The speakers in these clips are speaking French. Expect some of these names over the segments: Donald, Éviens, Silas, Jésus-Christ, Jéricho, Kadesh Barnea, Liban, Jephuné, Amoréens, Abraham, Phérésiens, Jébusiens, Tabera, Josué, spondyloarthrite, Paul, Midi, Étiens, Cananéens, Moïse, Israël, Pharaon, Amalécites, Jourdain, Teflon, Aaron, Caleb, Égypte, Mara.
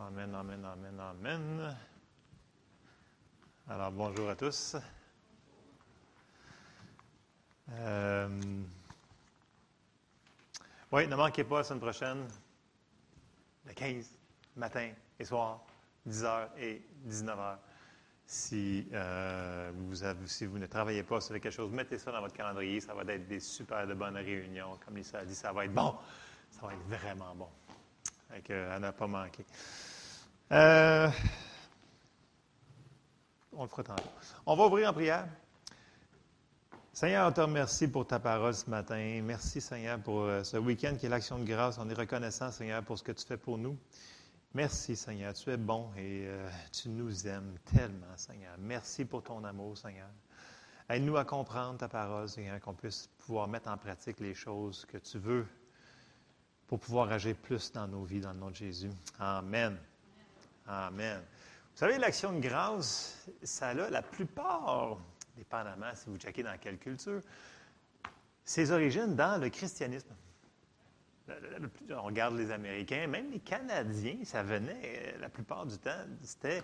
Amen, amen, amen, amen. Alors, bonjour à tous. Oui, ne manquez pas la semaine prochaine, le 15, matin et soir, 10h et 19h. Si vous ne travaillez pas sur quelque chose, mettez ça dans votre calendrier. Ça va être des super de bonnes réunions. Comme Lisa a dit, ça va être bon. Ça va être vraiment bon. Donc, elle n'a pas manqué. On le fera tantôt. On va ouvrir en prière. Seigneur, on te remercie pour ta parole ce matin. Merci, Seigneur, pour ce week-end qui est l'action de grâce. On est reconnaissant, Seigneur, pour ce que tu fais pour nous. Merci, Seigneur. Tu es bon et tu nous aimes tellement, Seigneur. Merci pour ton amour, Seigneur. Aide-nous à comprendre ta parole, Seigneur, qu'on puisse pouvoir mettre en pratique les choses que tu veux pour pouvoir agir plus dans nos vies, dans le nom de Jésus. Amen. Amen. Vous savez, l'action de grâce, ça a la plupart, dépendamment si vous checkez dans quelle culture, ses origines dans le christianisme. On regarde les Américains, même les Canadiens, ça venait la plupart du temps, c'était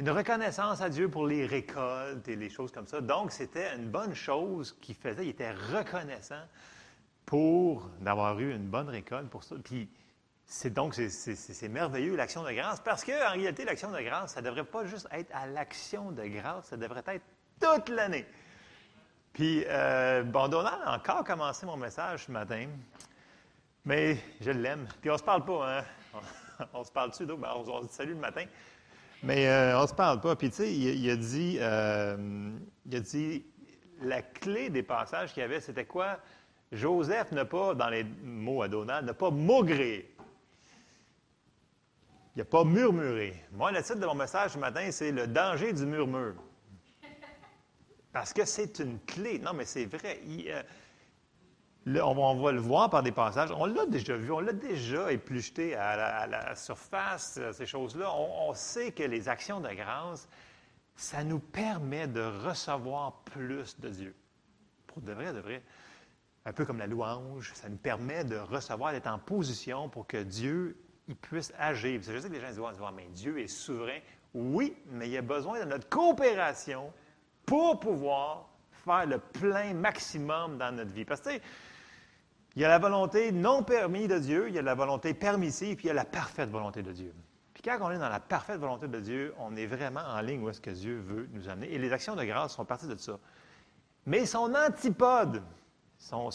une reconnaissance à Dieu pour les récoltes et les choses comme ça. Donc, c'était une bonne chose qu'il faisait. Il était reconnaissant pour d'avoir eu une bonne récolte pour ça. Puis, c'est merveilleux, l'action de grâce, parce qu'en réalité, l'action de grâce, ça ne devrait pas juste être à l'action de grâce, ça devrait être toute l'année. Puis, Donald a encore commencé mon message ce matin. Mais je l'aime. Puis on se parle pas, hein? On se parle-tu? Donc, on se salue le matin. Mais on se parle pas. Puis tu sais, il a dit la clé des passages qu'il y avait, c'était quoi? Joseph n'a pas, dans les mots à Donald, n'a pas maugré. Il n'a pas murmuré. Moi, le titre de mon message ce matin, c'est « Le danger du murmure ». Parce que c'est une clé. Non, mais c'est vrai. On va le voir par des passages. On l'a déjà vu, on l'a déjà épluché à la surface, ces choses-là. On sait que les actions de grâce, ça nous permet de recevoir plus de Dieu. Pour de vrai. Un peu comme la louange, ça nous permet de recevoir, d'être en position pour que Dieu il puisse agir. Je sais que les gens disent « mais Dieu est souverain ». Oui, mais il a besoin de notre coopération pour pouvoir faire le plein maximum dans notre vie. Parce que, tu sais, il y a la volonté non permise de Dieu, il y a la volonté permissive, puis il y a la parfaite volonté de Dieu. Puis quand on est dans la parfaite volonté de Dieu, on est vraiment en ligne où est-ce que Dieu veut nous amener. Et les actions de grâce sont parties de ça. Mais son antipode, son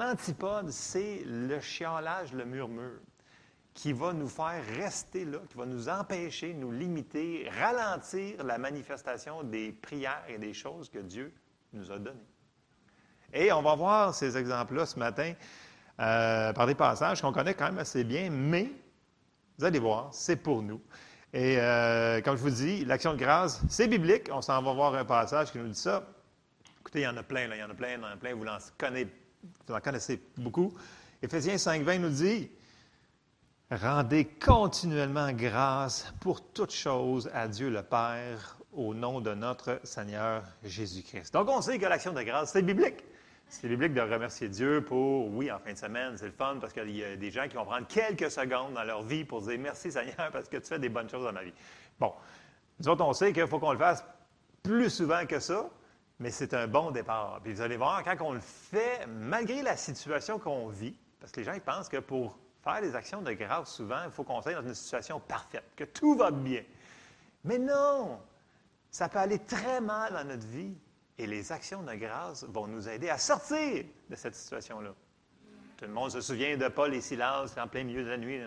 antipode, c'est le chialage, le murmure, qui va nous faire rester là, qui va nous empêcher, nous limiter, ralentir la manifestation des prières et des choses que Dieu nous a donné. Et on va voir ces exemples-là ce matin par des passages qu'on connaît quand même assez bien, mais vous allez voir, c'est pour nous. Et comme je vous dis, l'action de grâce, c'est biblique. On s'en va voir un passage qui nous dit ça. Écoutez, il y en a plein, là, il y en a plein. Vous en connaissez beaucoup. Éphésiens 5:20 nous dit « Rendez continuellement grâce pour toutes choses à Dieu le Père, au nom de notre Seigneur Jésus-Christ. » Donc, on sait que l'action de grâce, c'est biblique. C'est biblique de remercier Dieu pour, oui, en fin de semaine, c'est le fun, parce qu'il y a des gens qui vont prendre quelques secondes dans leur vie pour dire « Merci Seigneur, parce que tu fais des bonnes choses dans ma vie. » Bon, nous autres, on sait qu'il faut qu'on le fasse plus souvent que ça, mais c'est un bon départ. Puis vous allez voir, quand on le fait, malgré la situation qu'on vit, parce que les gens, ils pensent que pour faire des actions de grâce, souvent, il faut qu'on soit dans une situation parfaite, que tout va bien. Mais non! Ça peut aller très mal dans notre vie et les actions de grâce vont nous aider à sortir de cette situation-là. Tout le monde se souvient de Paul et Silas en plein milieu de la nuit.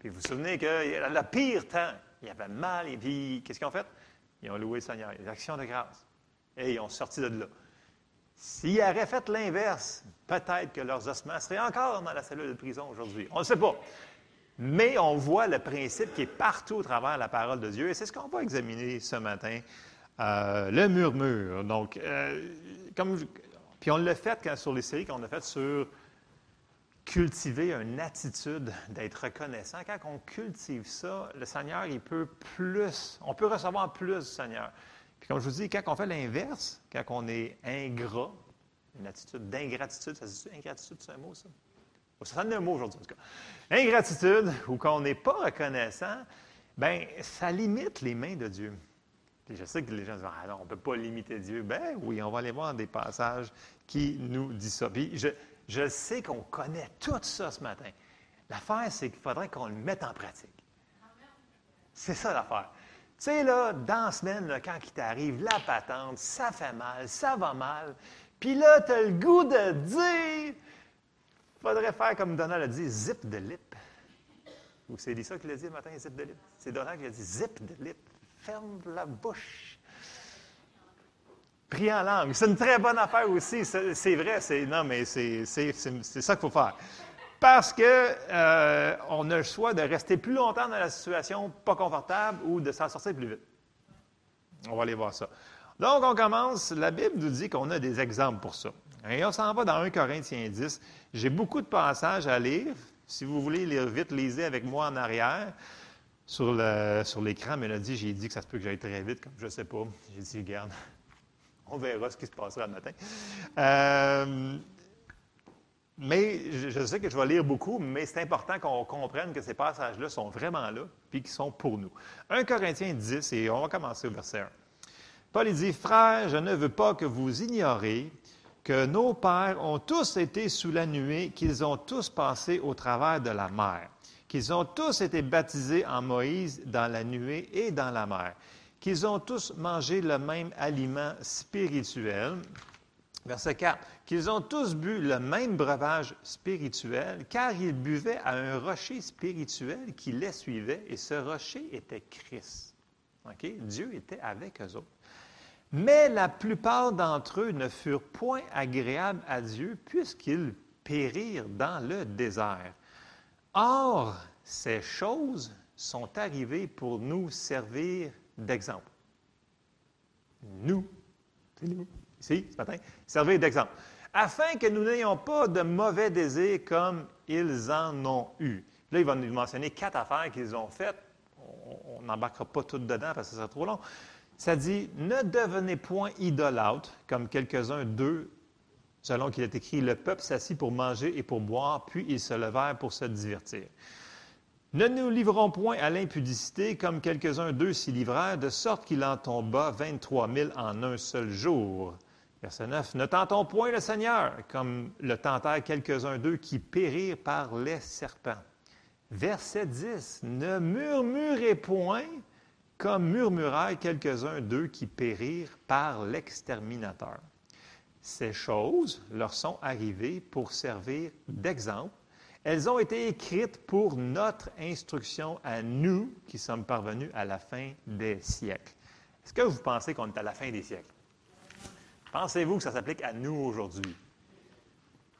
Puis vous vous souvenez que le pire temps, il y avait mal et puis qu'est-ce qu'ils ont fait? Ils ont loué le Seigneur, les actions de grâce. Et ils ont sorti de là. S'ils auraient fait l'inverse, peut-être que leurs ossements seraient encore dans la cellule de prison aujourd'hui. On ne sait pas. Mais on voit le principe qui est partout au travers la parole de Dieu. Et c'est ce qu'on va examiner ce matin, le murmure. Donc, puis on l'a fait sur les séries qu'on a faites sur cultiver une attitude d'être reconnaissant. Quand on cultive ça, le Seigneur, on peut recevoir plus du Seigneur. Puis comme je vous dis, quand on fait l'inverse, quand on est ingrat, une attitude d'ingratitude, ça se dit ingratitude, c'est un mot ça? Ça donne un mot aujourd'hui, en tout cas. Ingratitude, ou qu'on n'est pas reconnaissant, bien, ça limite les mains de Dieu. Puis je sais que les gens disent « Ah non, on ne peut pas limiter Dieu. » Bien oui, on va aller voir des passages qui nous disent ça. Puis je sais qu'on connaît tout ça ce matin. L'affaire, c'est qu'il faudrait qu'on le mette en pratique. C'est ça l'affaire. Tu sais, là, dans la semaine, là, quand il t'arrive la patente, ça fait mal, ça va mal. Puis là, tu as le goût de dire... faudrait faire comme Donald a dit, zip de lip. Ou c'est Lisa qui l'a dit le matin, zip de lip. C'est Donald qui a dit, zip de lip. Ferme la bouche. Prie en langue. C'est une très bonne affaire aussi. C'est vrai. Non, mais c'est ça qu'il faut faire. Parce qu'on a le choix de rester plus longtemps dans la situation pas confortable ou de s'en sortir plus vite. On va aller voir ça. Donc, on commence. La Bible nous dit qu'on a des exemples pour ça. Et on s'en va dans 1 Corinthiens 10. J'ai beaucoup de passages à lire. Si vous voulez lire vite, lisez avec moi en arrière. Sur l'écran, Mélodie, j'ai dit que ça se peut que j'aille très vite, comme je ne sais pas. J'ai dit, regarde, on verra ce qui se passera le matin. Mais je sais que je vais lire beaucoup, mais c'est important qu'on comprenne que ces passages-là sont vraiment là, puis qu'ils sont pour nous. 1 Corinthiens 10, et on va commencer au verset 1. Paul dit, « Frères, je ne veux pas que vous ignoriez que nos pères ont tous été sous la nuée, qu'ils ont tous passé au travers de la mer, qu'ils ont tous été baptisés en Moïse dans la nuée et dans la mer, qu'ils ont tous mangé le même aliment spirituel. » Verset 4. « Qu'ils ont tous bu le même breuvage spirituel, car ils buvaient à un rocher spirituel qui les suivait, et ce rocher était Christ. » Okay? Dieu était avec eux autres. Mais la plupart d'entre eux ne furent point agréables à Dieu, puisqu'ils périrent dans le désert. Or, ces choses sont arrivées pour nous servir d'exemple. Nous, c'est nous, ici, ce matin, servir d'exemple. Afin que nous n'ayons pas de mauvais désirs comme ils en ont eu. Là, il va nous mentionner 4 affaires qu'ils ont faites. On n'embarquera pas toutes dedans parce que ça sera trop long. Ça dit, « Ne devenez point idolâtres, comme quelques-uns d'eux, selon qu'il est écrit, le peuple s'assit pour manger et pour boire, puis ils se levèrent pour se divertir. Ne nous livrons point à l'impudicité, comme quelques-uns d'eux s'y livrèrent, de sorte qu'il en tomba 23 000 en un seul jour. » Verset 9, « Ne tentons point le Seigneur, comme le tentèrent quelques-uns d'eux qui périrent par les serpents. » Verset 10, « Ne murmurez point, comme murmurèrent quelques-uns d'eux qui périrent par l'exterminateur. Ces choses leur sont arrivées pour servir d'exemple. Elles ont été écrites pour notre instruction à nous qui sommes parvenus à la fin des siècles. » Est-ce que vous pensez qu'on est à la fin des siècles? Pensez-vous que ça s'applique à nous aujourd'hui?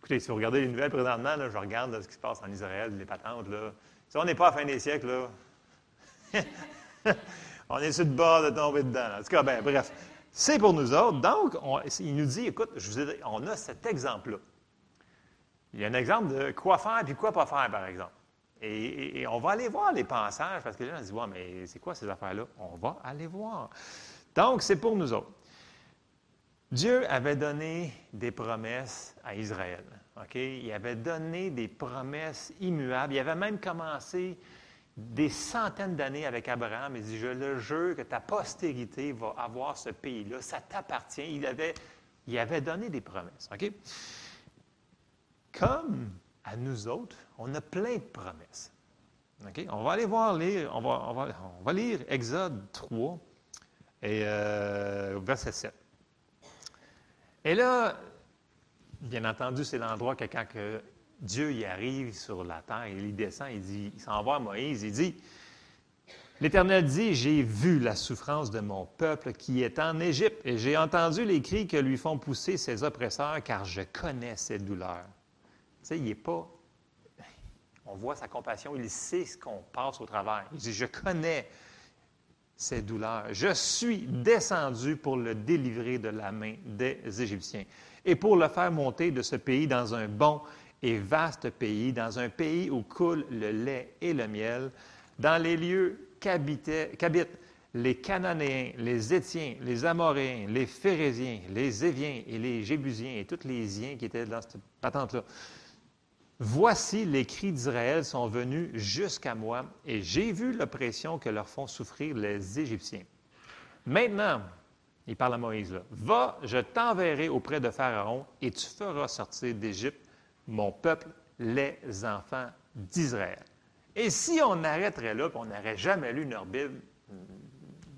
Écoutez, si vous regardez les nouvelles présentement, là, je regarde là, ce qui se passe en Israël, les patentes. Là. Si on n'est pas à la fin des siècles, là... on est sur le bord de tomber dedans. En tout cas, bien, bref, c'est pour nous autres. Donc, il nous dit, écoute, on a cet exemple-là. Il y a un exemple de quoi faire et quoi pas faire, par exemple. Et on va aller voir les passages, parce que les gens disent, ouais, mais c'est quoi ces affaires-là? On va aller voir. Donc, c'est pour nous autres. Dieu avait donné des promesses à Israël. Okay? Il avait donné des promesses immuables. Il avait même commencé... des centaines d'années avec Abraham, il dit, je le jure que ta postérité va avoir ce pays-là, ça t'appartient. Il avait donné des promesses, OK? Comme à nous autres, on a plein de promesses, OK? On va aller voir, on va lire Exode 3, et, verset 7. Et là, bien entendu, c'est l'endroit que quand... Dieu y arrive sur la terre, il descend, il s'en va à Moïse, il dit, « L'Éternel dit, j'ai vu la souffrance de mon peuple qui est en Égypte, et j'ai entendu les cris que lui font pousser ses oppresseurs, car je connais ses douleurs. » Tu sais, il n'est pas... On voit sa compassion, il sait ce qu'on passe au travers. Il dit, « Je connais ses douleurs. Je suis descendu pour le délivrer de la main des Égyptiens, et pour le faire monter de ce pays dans un bon... et vaste pays, dans un pays où coule le lait et le miel, dans les lieux qu'habitent les Cananéens, les Étiens, les Amoréens, les Phérésiens, les Éviens et les Jébusiens et tous les Iens qui étaient dans cette patente-là. « Voici, les cris d'Israël sont venus jusqu'à moi, et j'ai vu l'oppression que leur font souffrir les Égyptiens. Maintenant, il parle à Moïse, là, « Va, je t'enverrai auprès de Pharaon, et tu feras sortir d'Égypte mon peuple, les enfants d'Israël. » Et si on arrêterait là, puis on n'aurait jamais lu notre Bible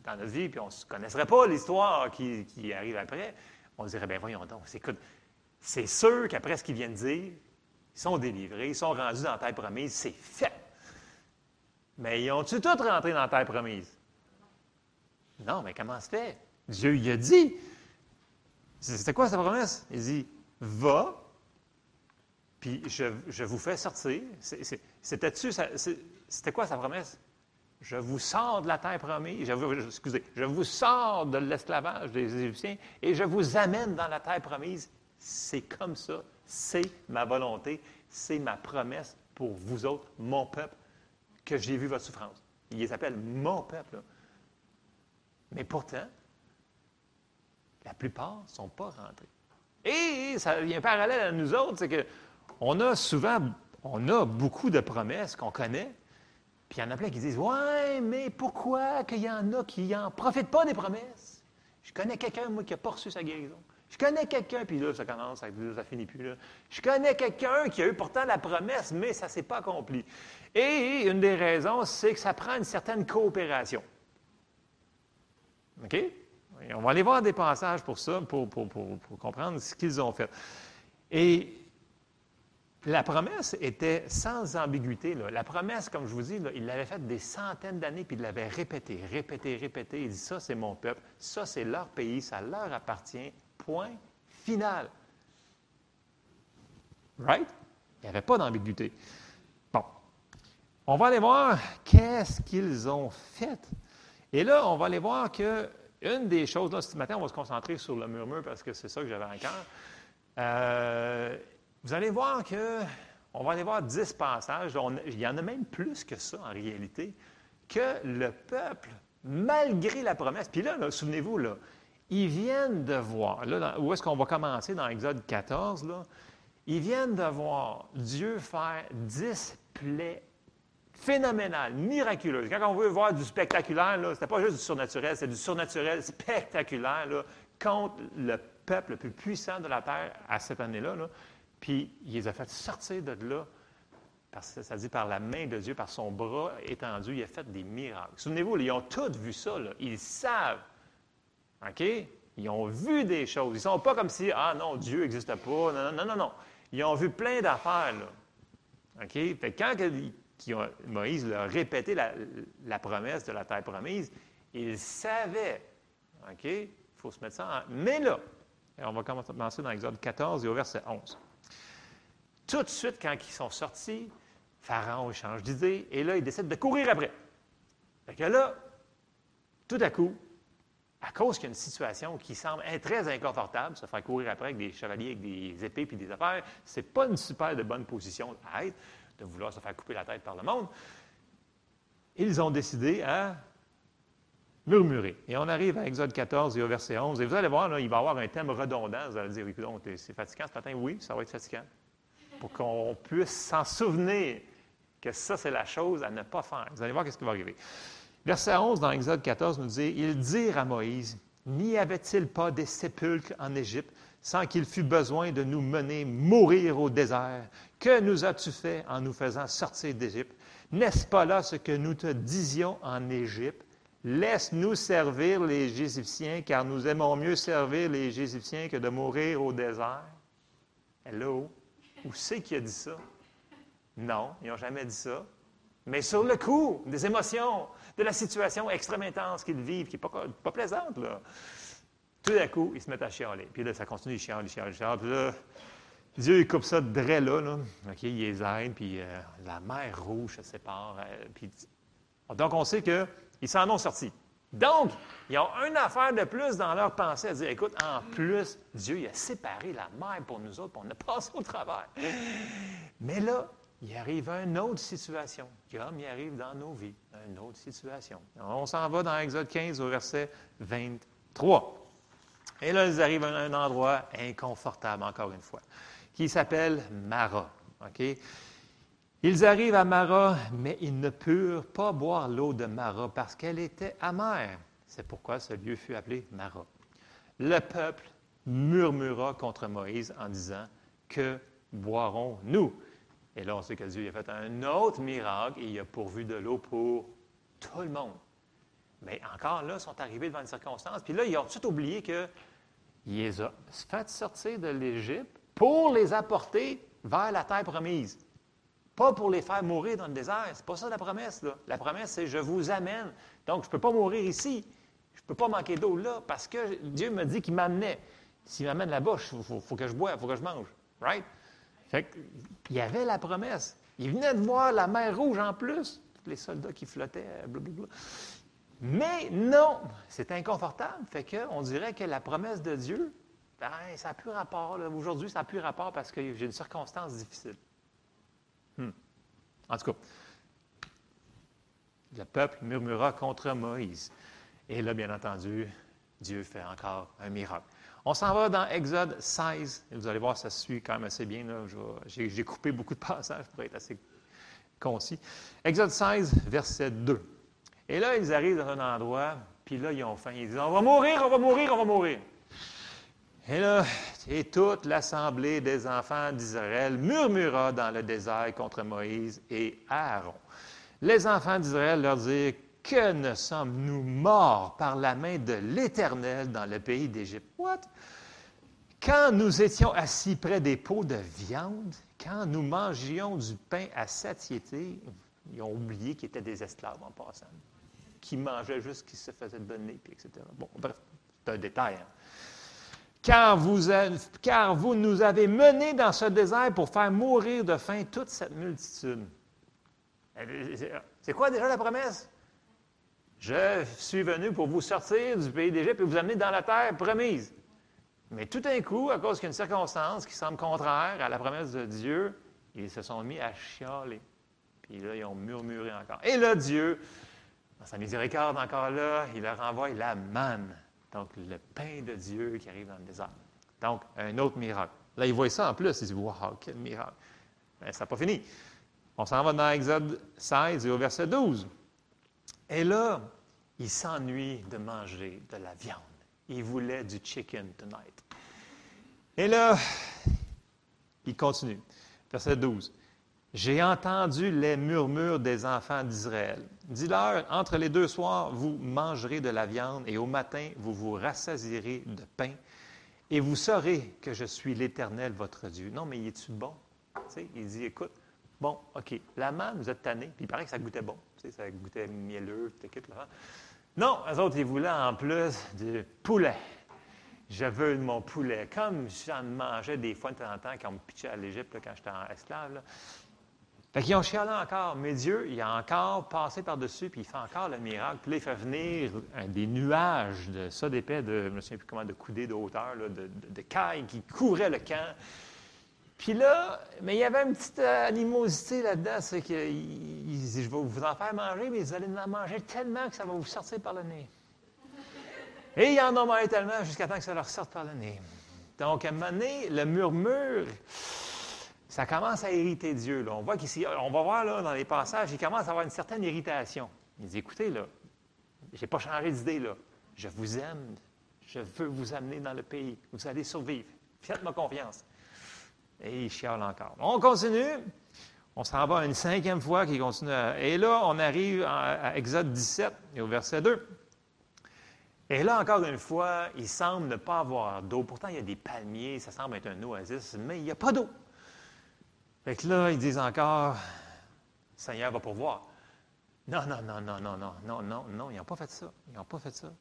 dans notre vie, puis on ne connaisserait pas l'histoire qui arrive après, on dirait, bien voyons donc, écoute, c'est sûr qu'après ce qu'ils viennent dire, ils sont délivrés, ils sont rendus dans la terre promise, c'est fait. Mais ils ont-tu tous rentré dans la terre promise? Non, mais comment se fait? Dieu, il a dit. C'était quoi sa promesse? Il dit, va, puis je vous fais sortir. C'était quoi sa promesse? Je vous sors de la terre promise. Je vous sors de l'esclavage des Égyptiens et je vous amène dans la terre promise. C'est comme ça. C'est ma volonté, c'est ma promesse pour vous autres, mon peuple, que j'ai vu votre souffrance. Il les appelle mon peuple. Là. Mais pourtant, la plupart ne sont pas rentrés. Et ça vient parallèle à nous autres, c'est qu'on a souvent, on a beaucoup de promesses qu'on connaît, puis il y en a plein qui disent « Ouais, mais pourquoi qu'il y en a qui n'en profitent pas des promesses? Je connais quelqu'un, moi, qui n'a pas reçu sa guérison. » Je connais quelqu'un, puis là, ça commence, ça ne finit plus. Là. Je connais quelqu'un qui a eu pourtant la promesse, mais ça ne s'est pas accompli. Et une des raisons, c'est que ça prend une certaine coopération. OK? Et on va aller voir des passages pour ça, pour comprendre ce qu'ils ont fait. Et la promesse était sans ambiguïté. Là. La promesse, comme je vous dis, là, il l'avait faite des centaines d'années, puis il l'avait répétée. Il dit, ça, c'est mon peuple, ça, c'est leur pays, ça leur appartient. Point final. Right? Il n'y avait pas d'ambiguïté. Bon. On va aller voir qu'est-ce qu'ils ont fait. Et là, on va aller voir qu'une des choses, là, ce matin, on va se concentrer sur le murmure parce que c'est ça que j'avais en cœur. Vous allez voir que, on va aller voir 10 passages. Il y en a même plus que ça, en réalité, que le peuple, malgré la promesse, puis là, souvenez-vous, là, ils viennent de voir, là, où est-ce qu'on va commencer dans l'Exode 14, là, ils viennent de voir Dieu faire 10 plaies phénoménales, miraculeuses. Quand on veut voir du spectaculaire, ce n'était pas juste du surnaturel, c'est du surnaturel spectaculaire là, contre le peuple le plus puissant de la terre à cette année-là. Là. Puis, il les a fait sortir de là, parce que ça dit par la main de Dieu, par son bras étendu, il a fait des miracles. Souvenez-vous, là, ils ont tous vu ça, là. Ils savent. OK? Ils ont vu des choses. Ils ne sont pas comme si, ah non, Dieu n'existe pas. Non. Ils ont vu plein d'affaires, là. OK? Fait que quand Moïse leur répétait la promesse de la terre promise, ils savaient. OK? Il faut se mettre ça en. Mais là, on va commencer dans l'Exode 14 et au verset 11. Tout de suite, quand ils sont sortis, Pharaon change d'idée et là, il décide de courir après. Fait que là, tout à coup, à cause qu'il y a une situation qui semble très inconfortable, se faire courir après avec des chevaliers, avec des épées puis des affaires, c'est pas une super de bonne position à être, de vouloir se faire couper la tête par le monde. Ils ont décidé à murmurer. Et on arrive à Exode 14 et au verset 11. Et vous allez voir, là, il va y avoir un thème redondant. Vous allez dire, écoute, c'est fatigant ce matin. Oui, ça va être fatigant. Pour qu'on puisse s'en souvenir que ça, c'est la chose à ne pas faire. Vous allez voir qu'est-ce qui va arriver. Verset 11 dans Exode 14 nous dit, « Ils dirent à Moïse, « N'y avait-il pas des sépulcres en Égypte, sans qu'il fût besoin de nous mener mourir au désert? Que nous as-tu fait en nous faisant sortir d'Égypte? N'est-ce pas là ce que nous te disions en Égypte? Laisse-nous servir les Égyptiens, car nous aimons mieux servir les Égyptiens que de mourir au désert. » Hello? Où c'est qui a dit ça? Non, ils n'ont jamais dit ça. Mais sur le coup, des émotions, de la situation extrême intense qu'ils vivent, qui n'est pas plaisante, là. Tout d'un coup, ils se mettent à chialer. Puis là, ça continue, ils chialent. Puis là, Dieu, il coupe ça de drès là. OK, il les aide, puis la mer rouge se sépare. Puis... Donc, on sait qu'ils s'en ont sortis. Donc, ils ont une affaire de plus dans leur pensée à dire, écoute, en plus, Dieu, il a séparé la mer pour nous autres, puis on a passé au travers. Mais là, il arrive une autre situation, comme il arrive dans nos vies, une autre situation. On s'en va dans Exode 15 au verset 23. Et là, ils arrivent à un endroit inconfortable, encore une fois, qui s'appelle Mara. Okay? Ils arrivent à Mara, mais ils ne purent pas boire l'eau de Mara parce qu'elle était amère. C'est pourquoi ce lieu fut appelé Mara. Le peuple murmura contre Moïse en disant « Que boirons-nous? » Et là, on sait que Dieu a fait un autre miracle et il a pourvu de l'eau pour tout le monde. Mais encore là, ils sont arrivés devant une circonstance. Puis là, ils ont tout oublié qu'il les a fait sortir de l'Égypte pour les apporter vers la terre promise. Pas pour les faire mourir dans le désert. C'est pas ça la promesse, là. La promesse, c'est « Je vous amène. » Donc, je ne peux pas mourir ici. Je ne peux pas manquer d'eau là parce que Dieu me dit qu'il m'amenait. S'il m'amène là-bas, il faut que je boive, il faut que je mange. Right? Fait que, il y avait la promesse. Il venait de voir la mer Rouge en plus. Tous les soldats qui flottaient, blablabla. Mais non! C'est inconfortable. Fait qu'on dirait que la promesse de Dieu, ben, ça n'a plus rapport. Là. Aujourd'hui, ça n'a plus rapport parce que j'ai une circonstance difficile. En tout cas, le peuple murmura contre Moïse. Et là, bien entendu, Dieu fait encore un miracle. On s'en va dans Exode 16. Vous allez voir, ça se suit quand même assez bien. Là. J'ai coupé beaucoup de passages pour être assez concis. Exode 16, verset 2. Et là, ils arrivent dans un endroit, puis là, ils ont faim. Ils disent « On va mourir, on va mourir, on va mourir! » Et là, et toute l'assemblée des enfants d'Israël murmura dans le désert contre Moïse et Aaron. Les enfants d'Israël leur dirent « Que ne sommes-nous morts par la main de l'Éternel dans le pays d'Égypte? » What? « Quand nous étions assis près des pots de viande, quand nous mangions du pain à satiété... » Ils ont oublié qu'ils étaient des esclaves en passant, qui mangeaient juste ce qu'ils se faisaient donner, puis etc. Bon, bref, c'est un détail. Hein? Car vous nous avez menés dans ce désert pour faire mourir de faim toute cette multitude. C'est quoi déjà la promesse? Je suis venu pour vous sortir du pays d'Égypte et vous amener dans la terre promise. Mais tout d'un coup, à cause d'une circonstance qui semble contraire à la promesse de Dieu, ils se sont mis à chialer. Puis là, ils ont murmuré encore. Et là, Dieu, dans sa miséricorde encore là, il leur envoie la manne. Donc, le pain de Dieu qui arrive dans le désert. Donc, un autre miracle. Là, ils voient ça en plus. Ils disent, waouh, quel miracle. Mais ça n'a pas fini. On s'en va dans Exode 16 et au verset 12. Et là, ils s'ennuient de manger de la viande. Ils voulaient du chicken tonight. Et là, ils continuent. Verset 12. « J'ai entendu les murmures des enfants d'Israël. Dis-leur, entre les deux soirs, vous mangerez de la viande, et au matin, vous vous rassasirez de pain, et vous saurez que je suis l'Éternel, votre Dieu. » Non, mais il est-tu bon? T'sais, il dit, écoute, bon, OK, la manne, vous êtes tannés, puis il paraît que ça goûtait bon. T'sais, ça goûtait mielleux, t'inquiète, là. Non, eux autres, ils voulaient en plus du poulet. Je veux de mon poulet. Comme j'en mangeais des fois de temps en temps quand on me pitchait à l'Égypte, là, quand j'étais en esclave, là. Fait qu'ils ont chialé encore, mais Dieu, il a encore passé par-dessus, puis il fait encore le miracle. Puis là, il fait venir des nuages de ça d'épais, de, je ne me souviens plus comment, de coudées de hauteur, là, de cailles qui couraient le camp. Puis là, mais il y avait une petite animosité là-dedans, c'est qu'il dit, je vais vous en faire manger, mais vous allez en manger tellement que ça va vous sortir par le nez. Et ils en ont mangé tellement jusqu'à temps que ça leur sorte par le nez. Donc, à un moment donné, le murmure... Ça commence à irriter Dieu. Là. On voit qu'ici, on va voir là, dans les passages, il commence à avoir une certaine irritation. Il dit, écoutez, là, j'ai pas changé d'idée, là. Je vous aime. Je veux vous amener dans le pays. Vous allez survivre. Faites-moi confiance. Et il chiale encore. On continue. On s'en va une cinquième fois qu'il continue. Et là, on arrive à Exode 17 et au verset 2. Et là, encore une fois, il semble ne pas avoir d'eau. Pourtant, il y a des palmiers. Ça semble être un oasis, mais il n'y a pas d'eau. Fait que là, ils disent encore, le Seigneur va pourvoir. Non, ils n'ont pas fait ça.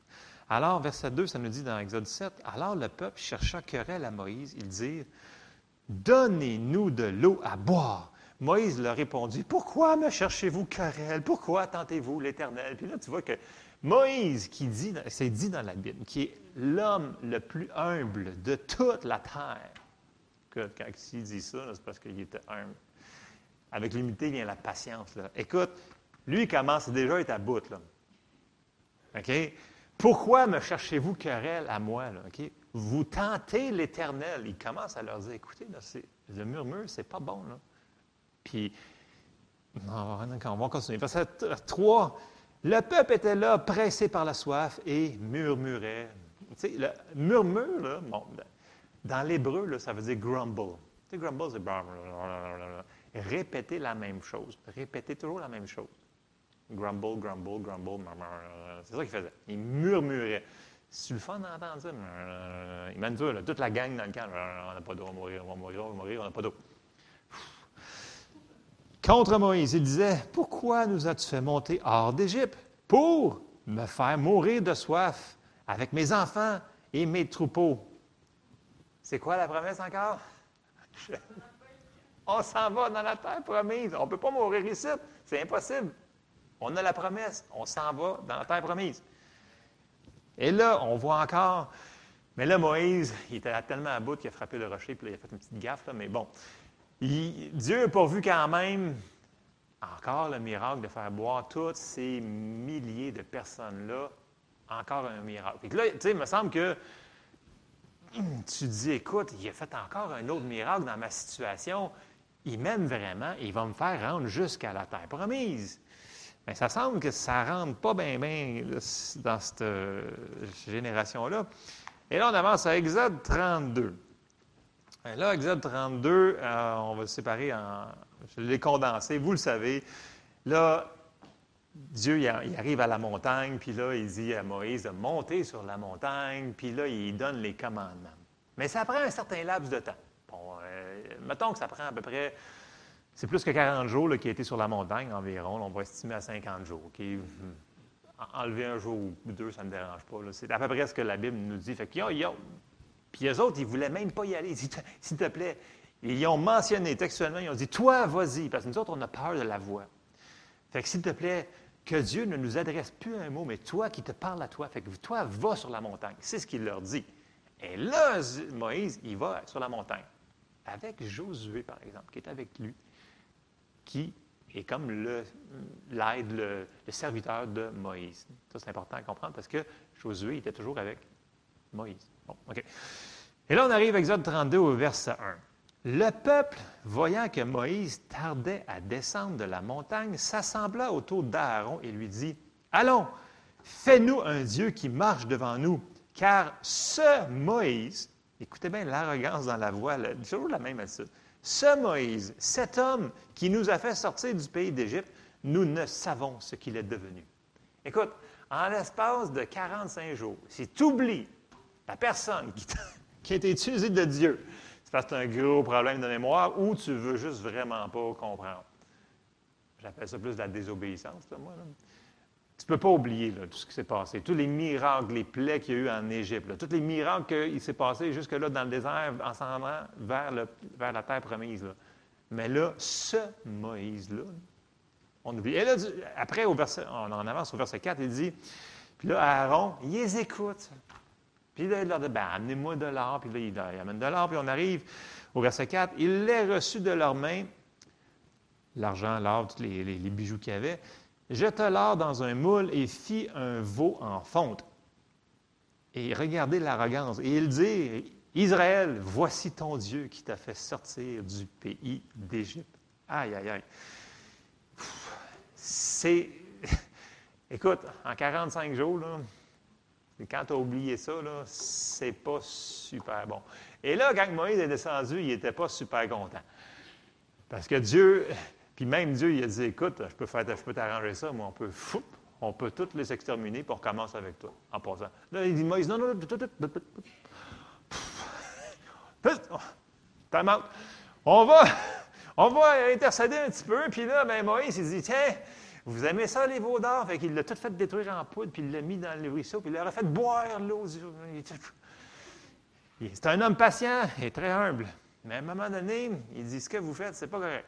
Alors, verset 2, ça nous dit dans Exode 7, « Alors le peuple chercha querelle à Moïse. Ils dirent, « Donnez-nous de l'eau à boire. » Moïse leur répondit, « Pourquoi me cherchez-vous querelle? Pourquoi tentez-vous l'Éternel? » Puis là, tu vois que Moïse, qui dit, c'est dit dans la Bible, qui est l'homme le plus humble de toute la terre. Quand il dit ça, là, c'est parce qu'il était humble. Avec l'humilité vient la patience. Là. Écoute, lui, il commence déjà à être à bout. Là. OK? Pourquoi me cherchez-vous querelle à moi? Là? Okay? Vous tentez l'Éternel. Il commence à leur dire, écoutez, là, le murmure, c'est pas bon. Là. Puis, on va continuer. Verset 3, le peuple était là, pressé par la soif, et murmurait. Tu sais, le murmure, là, bon, dans l'hébreu, ça veut dire grumble. Tu sais, grumble, c'est blablabla. Répéter la même chose. Répéter toujours la même chose. Grumble, grumble, grumble, murmure. C'est ça qu'il faisait. Il murmurait. C'est le fun d'entendre ça. Il m'a dit, là, toute la gang dans le camp, on n'a pas d'eau, on va mourir, on va mourir, on va mourir, on n'a pas d'eau. Contre Moïse, il disait, « Pourquoi nous as-tu fait monter hors d'Égypte? Pour me faire mourir de soif avec mes enfants et mes troupeaux. » C'est quoi la promesse encore? On s'en va dans la terre promise. On ne peut pas mourir ici. C'est impossible. On a la promesse. On s'en va dans la terre promise. Et là, on voit encore. Mais là, Moïse, il était tellement à bout qu'il a frappé le rocher, puis là, il a fait une petite gaffe, là, mais bon. Dieu a pourvu quand même encore le miracle de faire boire toutes ces milliers de personnes-là. Encore un miracle. Et là, tu sais, il me semble que tu dis, écoute, il a fait encore un autre miracle dans ma situation. Il m'aime vraiment et il va me faire rendre jusqu'à la terre promise. Mais ça semble que ça ne rentre pas bien, bien dans cette génération-là. Et là, on avance à Exode 32. Et là, Exode 32, on va le séparer en... Je l'ai condensé, vous le savez. Là, Dieu, il arrive à la montagne, puis là, il dit à Moïse de monter sur la montagne, puis là, il donne les commandements. Mais ça prend un certain laps de temps. Bon, mettons que ça prend à peu près... C'est plus que 40 jours qu'il a été sur la montagne environ. Là, on va estimer à 50 jours. Okay? Enlever un jour ou deux, ça ne me dérange pas. Là. C'est à peu près ce que la Bible nous dit. Fait que, yo. Puis eux autres, ils ne voulaient même pas y aller. Ils disaient, s'il te plaît. Ils ont mentionné textuellement, ils ont dit, toi, vas-y. Parce que nous autres, on a peur de la voix. Fait que, s'il te plaît, que Dieu ne nous adresse plus un mot, mais toi qui te parles à toi. Fait que toi, va sur la montagne. C'est ce qu'il leur dit. Et là, Moïse, il va sur la montagne. Avec Josué, par exemple, qui est avec lui. Qui est comme l'aide, le serviteur de Moïse. Ça, c'est important à comprendre parce que Josué était toujours avec Moïse. Bon, OK. Et là, on arrive à Exode 32 au verset 1. Le peuple, voyant que Moïse tardait à descendre de la montagne, s'assembla autour d'Aaron et lui dit, « Allons, fais-nous un Dieu qui marche devant nous, car ce Moïse, écoutez bien l'arrogance dans la voix, là, toujours la même attitude, ce Moïse, cet homme qui nous a fait sortir du pays d'Égypte, nous ne savons ce qu'il est devenu. » Écoute, en l'espace de 45 jours, si tu oublies la personne qui a été utilisée de Dieu, c'est parce que tu as un gros problème de mémoire ou tu veux juste vraiment pas comprendre. J'appelle ça plus de la désobéissance, là, moi. Là. Tu ne peux pas oublier là, tout ce qui s'est passé, tous les miracles, les plaies qu'il y a eu en Égypte, là, tous les miracles qu'il s'est passé jusque-là dans le désert en s'en allant vers la terre promise. Là. Mais là, ce Moïse-là, on oublie. Et là, après, on en avance au verset 4, il dit, puis là, Aaron, il les écoute. Puis là, il leur dit, ben, amenez-moi de l'or. Puis là, il amène de l'or. Puis on arrive au verset 4, il les reçut de leurs mains, l'argent, l'or, tous les bijoux qu'il y avait. « Jeta l'or dans un moule et fit un veau en fonte. » Et regardez l'arrogance. Et il dit, « Israël, voici ton Dieu qui t'a fait sortir du pays d'Égypte. » Aïe, aïe, aïe. C'est... Écoute, en 45 jours, là, quand tu as oublié ça, là, c'est pas super bon. Et là, quand Moïse est descendu, il n'était pas super content. Parce que Dieu... Puis même Dieu, il a dit, écoute, je peux t'arranger ça, mais on peut toutes les exterminer, puis on recommence avec toi, en passant. Là, il dit, Moïse, non, on va intercéder un petit peu, puis là, ben Moïse, il dit, tiens, vous aimez ça, les veaux d'or? Fait qu'il l'a tout fait détruire en poudre, puis il l'a mis dans le ruisseau, puis il leur a fait boire l'eau. C'est un homme patient et très humble. Mais à un moment donné, il dit, ce que vous faites, c'est pas correct.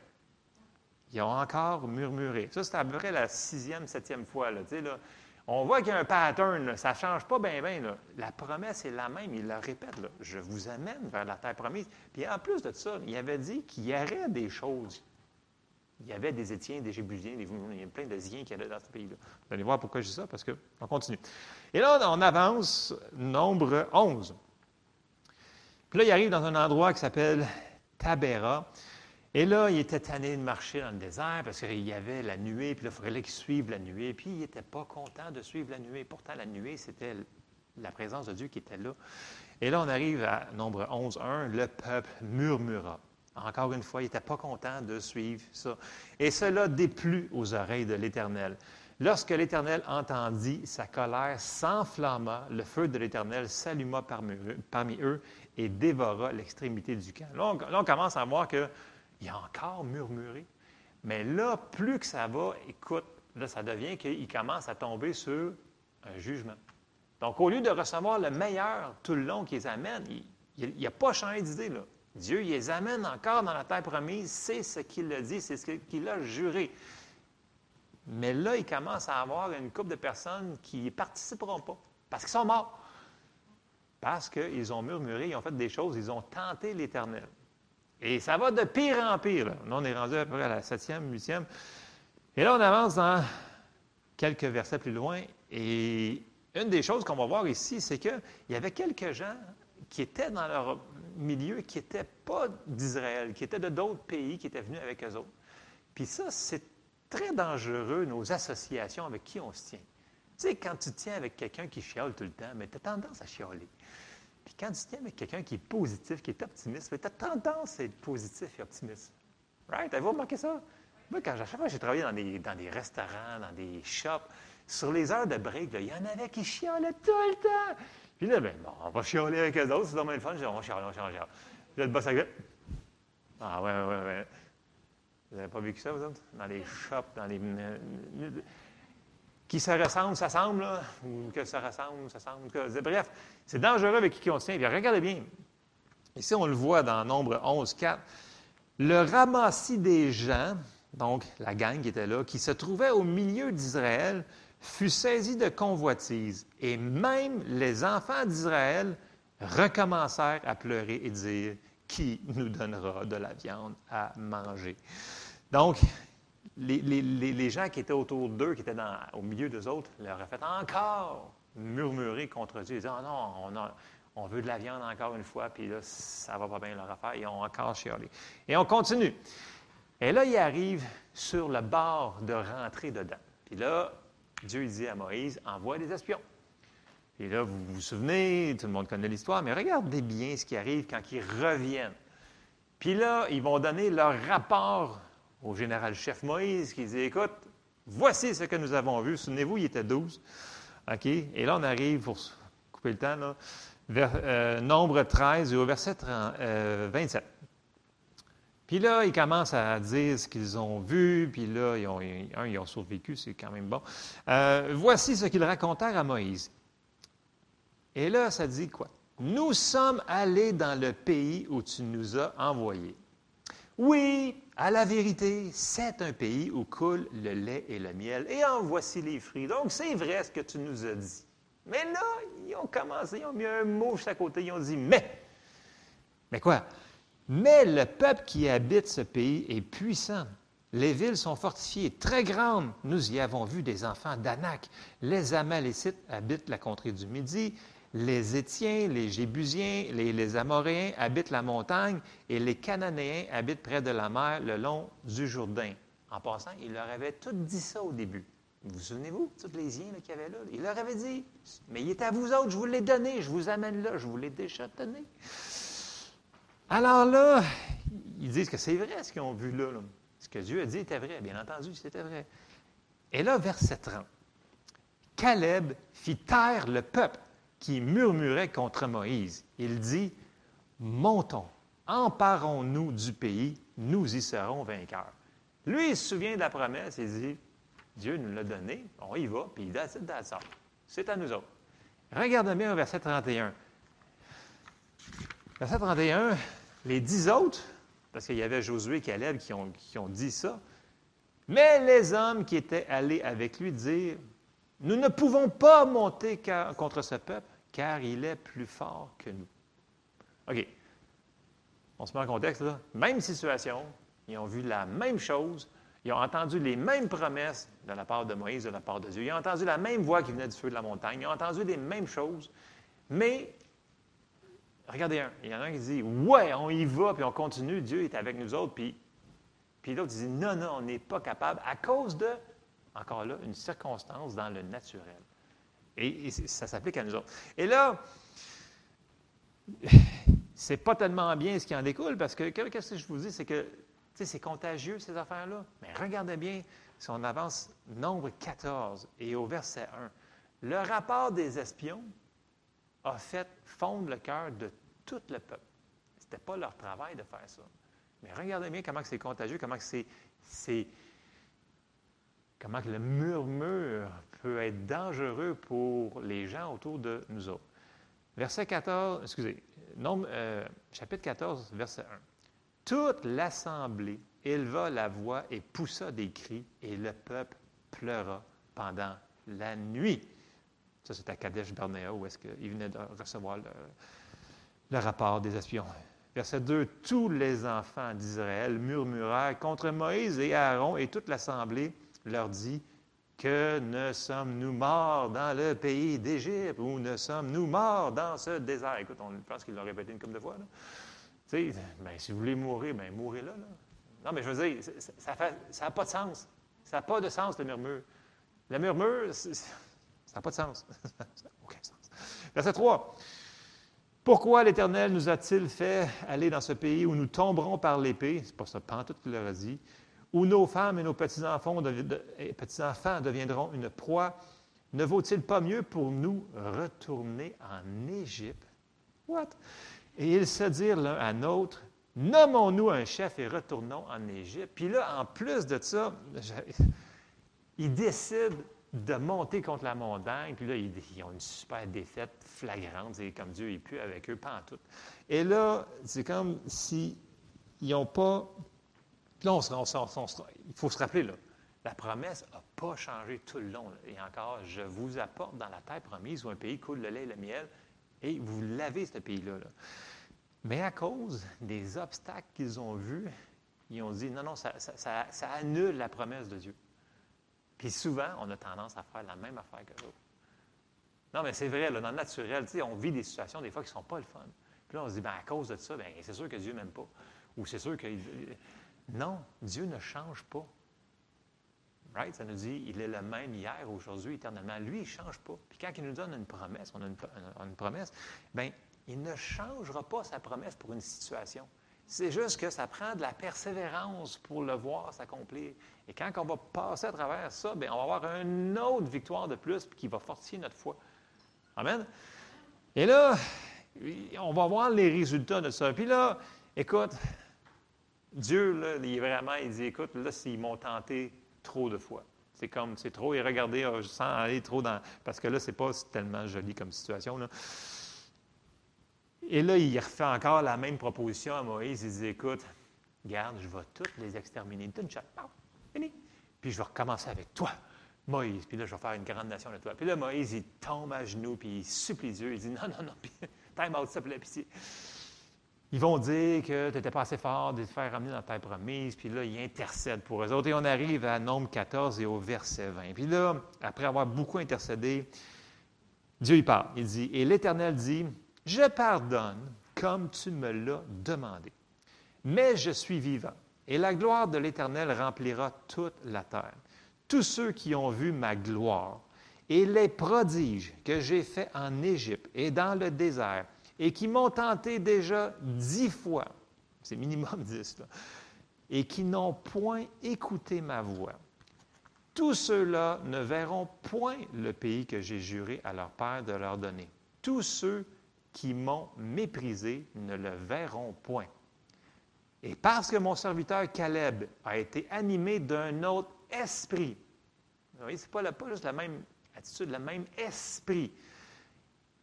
Ils ont encore murmuré. Ça, c'est à peu près la 6e, 7e fois. Là. Tu sais, là, on voit qu'il y a un pattern. Là. Ça ne change pas bien, bien. La promesse est la même. Il la répète. Là. Je vous amène vers la terre promise. Puis en plus de ça, il avait dit qu'il y aurait des choses. Il y avait des Étiens, des Jébusiens, il y a plein d'Ésiens qui allaient dans ce pays-là. Vous allez voir pourquoi je dis ça, parce qu'on continue. Et là, on avance, nombre 11. Puis là, il arrive dans un endroit qui s'appelle Tabera. Et là, il était tanné de marcher dans le désert parce qu'il y avait la nuée, puis là, il fallait qu'il suive la nuée. Puis, il n'était pas content de suivre la nuée. Pourtant, la nuée, c'était la présence de Dieu qui était là. Et là, on arrive à Nombre 11, 1, le peuple murmura. Encore une fois, il n'était pas content de suivre ça. Et cela déplut aux oreilles de l'Éternel. Lorsque l'Éternel entendit, sa colère s'enflamma, le feu de l'Éternel s'alluma parmi eux et dévora l'extrémité du camp. Là, on commence à voir qu'il a encore murmuré. Mais là, plus que ça va, écoute, là, ça devient qu'il commence à tomber sur un jugement. Donc, au lieu de recevoir le meilleur tout le long qu'ils amènent, il n'a pas changé d'idée, là. Dieu, il les amène encore dans la terre promise, c'est ce qu'il a dit, c'est ce qu'il a juré. Mais là, il commence à avoir une couple de personnes qui ne participeront pas, parce qu'ils sont morts. Parce qu'ils ont murmuré, ils ont fait des choses, ils ont tenté l'Éternel. Et ça va de pire en pire. Là, on est rendu à peu près à la 7e, 8e. Et là, on avance dans quelques versets plus loin. Et une des choses qu'on va voir ici, c'est qu'il y avait quelques gens qui étaient dans leur milieu, qui n'étaient pas d'Israël, qui étaient de d'autres pays, qui étaient venus avec eux autres. Puis ça, c'est très dangereux, nos associations avec qui on se tient. Tu sais, quand tu te tiens avec quelqu'un qui chiale tout le temps, mais tu as tendance à chialer. Puis quand tu te tiens avec quelqu'un qui est positif, qui est optimiste, tu as tendance à être positif et optimiste. Right? Avez-vous remarqué ça? Moi, quand à chaque fois j'ai travaillé dans des restaurants, dans des shops, sur les heures de break, il y en avait qui chialaient tout le temps. Puis là, bien, bon, on va chialer avec eux autres, c'est dommage le fun, on chiale. Là, le boss a dit, ah ouais. Vous n'avez pas vécu ça, vous autres? Dans les shops, dans les... Qui se ressemblent, s'assemblent, là, ou que ça ressemble, s'assemble. Bref, c'est dangereux avec qui on se tient. Puis regardez bien, ici, on le voit dans Nombre 11, 4. Le ramassis des gens, donc la gang qui était là, qui se trouvait au milieu d'Israël, fut saisi de convoitise, et même les enfants d'Israël recommencèrent à pleurer et dire « Qui nous donnera de la viande à manger? » Donc, les gens qui étaient autour d'eux, qui étaient au milieu d'eux autres, leur ont fait encore murmurer contre Dieu, disant « Non, on veut de la viande encore une fois, puis là, ça va pas bien leur affaire. » Ils ont encore chialé. Et on continue. Et là, ils arrivent sur le bord de rentrer dedans. Puis là, Dieu dit à Moïse, envoie des espions. Et là, vous vous souvenez, tout le monde connaît l'histoire, mais regardez bien ce qui arrive quand ils reviennent. Puis là, ils vont donner leur rapport au général-chef Moïse, qui dit, écoute, voici ce que nous avons vu. Souvenez-vous, il était 12. OK? Et là, on arrive, pour couper le temps, là, vers Nombre 13 et au verset 27. Puis là, ils commencent à dire ce qu'ils ont vu, puis là, ils ont survécu, c'est quand même bon. Voici ce qu'ils racontèrent à Moïse. Et là, ça dit quoi? « Nous sommes allés dans le pays où tu nous as envoyés. Oui, à la vérité, c'est un pays où coule le lait et le miel, et en voici les fruits. Donc, c'est vrai ce que tu nous as dit. » Mais là, ils ont commencé, ils ont mis un mot juste à côté, ils ont dit « mais ». Mais quoi? Mais le peuple qui habite ce pays est puissant. Les villes sont fortifiées, très grandes. Nous y avons vu des enfants d'Anak. Les Amalécites habitent la contrée du Midi. Les Étiens, les Jébusiens, les Amoréens habitent la montagne. Et les Cananéens habitent près de la mer, le long du Jourdain. En passant, il leur avait tout dit ça au début. Vous vous souvenez-vous, tous les Étiens qu'il y avait là? Il leur avait dit, mais il est à vous autres, je vous l'ai donné, je vous amène là, je vous l'ai déjà donné. Alors là, ils disent que c'est vrai ce qu'ils ont vu là. Ce que Dieu a dit était vrai. Bien entendu, c'était vrai. Et là, verset 30. Caleb fit taire le peuple qui murmurait contre Moïse. Il dit, « Montons, emparons-nous du pays, nous y serons vainqueurs. » Lui, il se souvient de la promesse, il dit, « Dieu nous l'a donné, on y va, puis that's all. C'est à nous autres. » Regardez bien au verset 31. Verset 31, les 10 autres, parce qu'il y avait Josué et Caleb qui ont dit ça, mais les hommes qui étaient allés avec lui dirent, « Nous ne pouvons pas monter contre ce peuple, car il est plus fort que nous. » OK. On se met en contexte, là. Même situation, ils ont vu la même chose, ils ont entendu les mêmes promesses de la part de Moïse, de la part de Dieu, ils ont entendu la même voix qui venait du feu de la montagne, ils ont entendu les mêmes choses, mais... Regardez un. Il y en a un qui dit, « Ouais, on y va, puis on continue. Dieu est avec nous autres, puis Puis l'autre dit, non, non, on n'est pas capable à cause de, encore là, une circonstance dans le naturel. Et ça s'applique à nous autres. Et là, c'est pas tellement bien ce qui en découle, parce que, qu'est-ce que je vous dis, c'est que, tu sais, c'est contagieux, ces affaires-là. Mais regardez bien, si on avance, Nombre 14, et au verset 1, le rapport des espions a fait fondre le cœur de tout le peuple. C'était pas leur travail de faire ça. Mais regardez bien comment c'est contagieux, comment c'est comment le murmure peut être dangereux pour les gens autour de nous autres. Chapitre 14, verset 1. Toute l'assemblée éleva la voix et poussa des cris, et le peuple pleura pendant la nuit. Ça, c'est à Kadesh Barnea, où est-ce qu'ils venaient de recevoir le rapport des espions. Verset 2, tous les enfants d'Israël murmurèrent contre Moïse et Aaron, et toute l'assemblée leur dit, que ne sommes-nous morts dans le pays d'Égypte, ou ne sommes-nous morts dans ce désert? Écoute, on pense qu'il l'a répété une couple de fois. Tu sais, si vous voulez mourir, mourrez là. Non, mais je veux dire, ça n'a pas de sens. Ça n'a pas de sens, le murmure. Le murmure, ça n'a pas de sens. Ça n'a aucun sens. Verset 3. Pourquoi l'Éternel nous a-t-il fait aller dans ce pays où nous tomberons par l'épée? C'est pas ça, pantoute qu'il leur a dit. Où nos femmes et nos petits-enfants deviendront une proie, ne vaut-il pas mieux pour nous retourner en Égypte? What? Et ils se dirent l'un à l'autre, nommons-nous un chef et retournons en Égypte. Puis là, en plus de ça, ils décident de monter contre la montagne. Puis là, ils ont une super défaite flagrante. C'est comme Dieu est plus avec eux, pas en tout. Et là, c'est comme si ils n'ont pas... Là, il faut se rappeler, là, la promesse n'a pas changé tout le long. Là. Et encore, je vous apporte dans la terre promise où un pays coule le lait et le miel, et vous l'avez, ce pays-là. Là. Mais à cause des obstacles qu'ils ont vus, ils ont dit, non, ça annule la promesse de Dieu. Puis souvent, on a tendance à faire la même affaire que l'autre. Non, mais c'est vrai, là, dans le naturel, tu sais, on vit des situations, des fois, qui ne sont pas le fun. Puis là, on se dit, à cause de ça, c'est sûr que Dieu ne m'aime pas. Ou c'est sûr que... Non, Dieu ne change pas. Right? Ça nous dit, il est le même hier, aujourd'hui, éternellement. Lui, il ne change pas. Puis quand il nous donne une promesse, on a une promesse, il ne changera pas sa promesse pour une situation. C'est juste que ça prend de la persévérance pour le voir s'accomplir. Et quand on va passer à travers ça, on va avoir une autre victoire de plus qui va fortifier notre foi. Amen? Et là, on va voir les résultats de ça. Puis là, écoute... Dieu, là, il dit, écoute, là, ils m'ont tenté trop de fois. C'est trop, et regardez, sans aller trop dans... Parce que là, c'est pas tellement joli comme situation, là. Et là, il refait encore la même proposition à Moïse. Il dit, écoute, garde, je vais toutes les exterminer. D'une shot, fini. Puis je vais recommencer avec toi, Moïse. Puis là, je vais faire une grande nation de toi. Puis là, Moïse, il tombe à genoux, puis il supplie Dieu. Il dit, non, time out, s'il te plaît, pitié. Ils vont dire que tu n'étais pas assez fort de te faire ramener dans ta promise, puis là, ils intercèdent pour eux autres. Et on arrive à Nombre 14 et au verset 20. Puis là, après avoir beaucoup intercédé, Dieu, il parle. Il dit, et l'Éternel dit, « Je pardonne comme tu me l'as demandé, mais je suis vivant, et la gloire de l'Éternel remplira toute la terre. Tous ceux qui ont vu ma gloire et les prodiges que j'ai faits en Égypte et dans le désert, et qui m'ont tenté déjà 10 fois, c'est minimum 10, là, et qui n'ont point écouté ma voix. Tous ceux-là ne verront point le pays que j'ai juré à leur père de leur donner. Tous ceux qui m'ont méprisé ne le verront point. Et parce que mon serviteur Caleb a été animé d'un autre esprit, vous voyez, c'est pas juste la même attitude, le même esprit,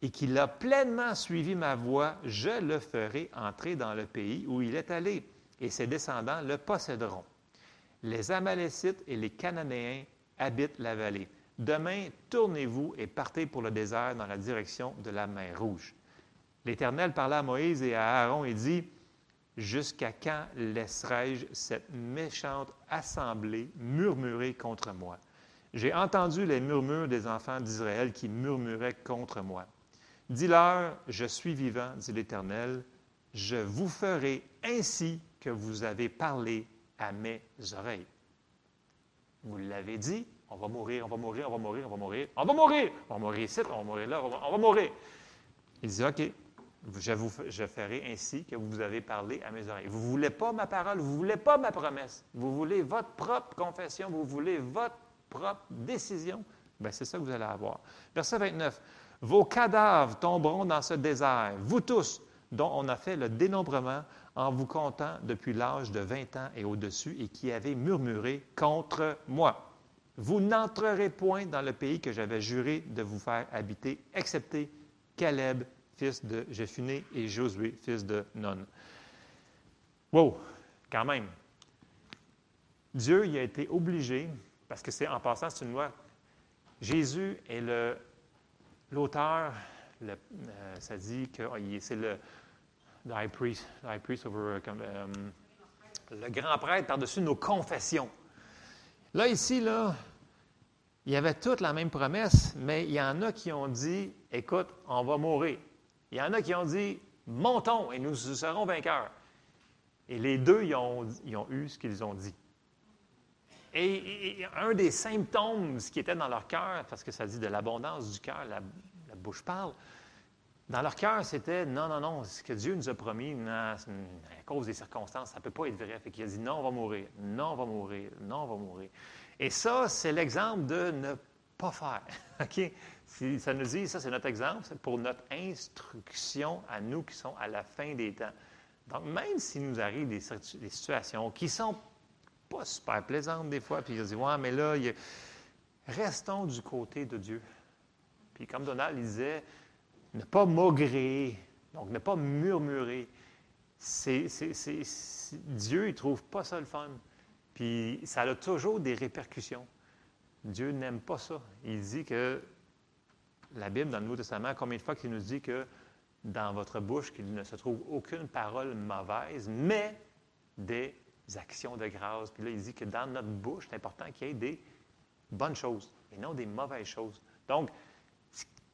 et qu'il a pleinement suivi ma voie, je le ferai entrer dans le pays où il est allé, et ses descendants le posséderont. Les Amalécites et les Cananéens habitent la vallée. Demain, tournez-vous et partez pour le désert dans la direction de la mer Rouge. » L'Éternel parla à Moïse et à Aaron et dit, « Jusqu'à quand laisserai-je cette méchante assemblée murmurer contre moi? J'ai entendu les murmures des enfants d'Israël qui murmuraient contre moi. « Dis-leur, je suis vivant, dit l'Éternel, je vous ferai ainsi que vous avez parlé à mes oreilles. Vous l'avez dit, on va mourir, on va mourir, on va mourir, on va mourir, on va mourir, on va mourir ici, on va mourir là, on va mourir. Il dit, OK, je ferai ainsi que vous avez parlé à mes oreilles. Vous ne voulez pas ma parole, vous ne voulez pas ma promesse, vous voulez votre propre confession, vous voulez votre propre décision. Bien, c'est ça que vous allez avoir. Verset 29. « Vos cadavres tomberont dans ce désert, vous tous, dont on a fait le dénombrement en vous comptant depuis l'âge de 20 ans et au-dessus, et qui avez murmuré contre moi. Vous n'entrerez point dans le pays que j'avais juré de vous faire habiter, excepté Caleb, fils de Jephuné, et Josué, fils de Nun. » Wow! Quand même! Dieu il a été obligé, parce que c'est en passant, c'est une loi. Jésus est l'auteur, ça dit que c'est le high priest over, le grand prêtre par-dessus nos confessions. Là, ici, là, il y avait toutes la même promesse, mais il y en a qui ont dit, écoute, on va mourir. Il y en a qui ont dit, montons et nous serons vainqueurs. Et les deux, ils ont eu ce qu'ils ont dit. Et un des symptômes, ce qui était dans leur cœur, parce que ça dit de l'abondance du cœur, la bouche parle, dans leur cœur, c'était non, ce que Dieu nous a promis, non, à cause des circonstances, ça ne peut pas être vrai. Fait qu'il a dit non, on va mourir, non, on va mourir, non, on va mourir. Et ça, c'est l'exemple de ne pas faire. OK? Ça nous dit, ça, c'est notre exemple, c'est pour notre instruction à nous qui sont à la fin des temps. Donc, même s'il nous arrive des situations qui sont pas super plaisante des fois, puis il dit, ouais, mais là, restons du côté de Dieu. Puis comme Donald il disait, ne pas maugréer, donc ne pas murmurer. Dieu, il ne trouve pas ça le fun. Puis ça a toujours des répercussions. Dieu n'aime pas ça. Il dit que la Bible, dans le Nouveau Testament, combien de fois qu'il nous dit que dans votre bouche, qu'il ne se trouve aucune parole mauvaise, mais des actions de grâce. Puis là, il dit que dans notre bouche, c'est important qu'il y ait des bonnes choses et non des mauvaises choses. Donc,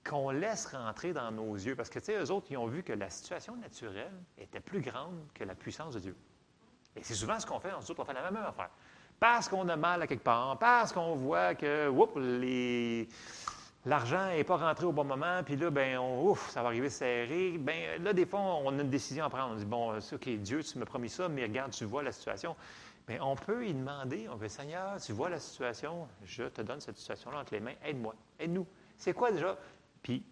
qu'on laisse rentrer dans nos yeux, parce que, tu sais, eux autres, ils ont vu que la situation naturelle était plus grande que la puissance de Dieu. Et c'est souvent ce qu'on fait, nous autres, on fait la même affaire. Parce qu'on a mal à quelque part, parce qu'on voit que, l'argent n'est pas rentré au bon moment, puis là, ça va arriver serré. Bien, là, des fois, on a une décision à prendre. On dit, bon, OK, Dieu, tu m'as promis ça, mais regarde, tu vois la situation. Bien, on peut y demander, on peut, Seigneur, tu vois la situation, je te donne cette situation-là entre les mains, aide-moi, aide-nous. C'est quoi déjà? Puis,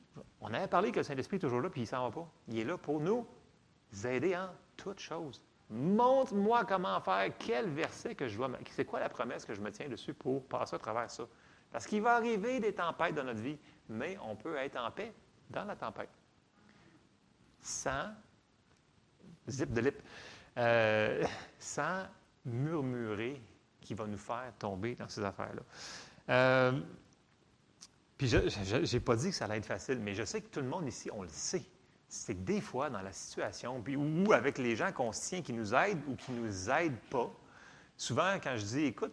on avait parlé que le Saint-Esprit est toujours là, puis il ne s'en va pas. Il est là pour nous aider en toutes choses. Montre-moi comment faire, quel verset que je dois... C'est quoi la promesse que je me tiens dessus pour passer à travers ça? Parce qu'il va arriver des tempêtes dans notre vie, mais on peut être en paix dans la tempête. Sans zip de lip, sans murmurer qui va nous faire tomber dans ces affaires-là. Puis je n'ai pas dit que ça allait être facile, mais je sais que tout le monde ici, on le sait. C'est que des fois, dans la situation, puis ou avec les gens qu'on se tient qui nous aident ou qui ne nous aident pas, souvent quand je dis « écoute,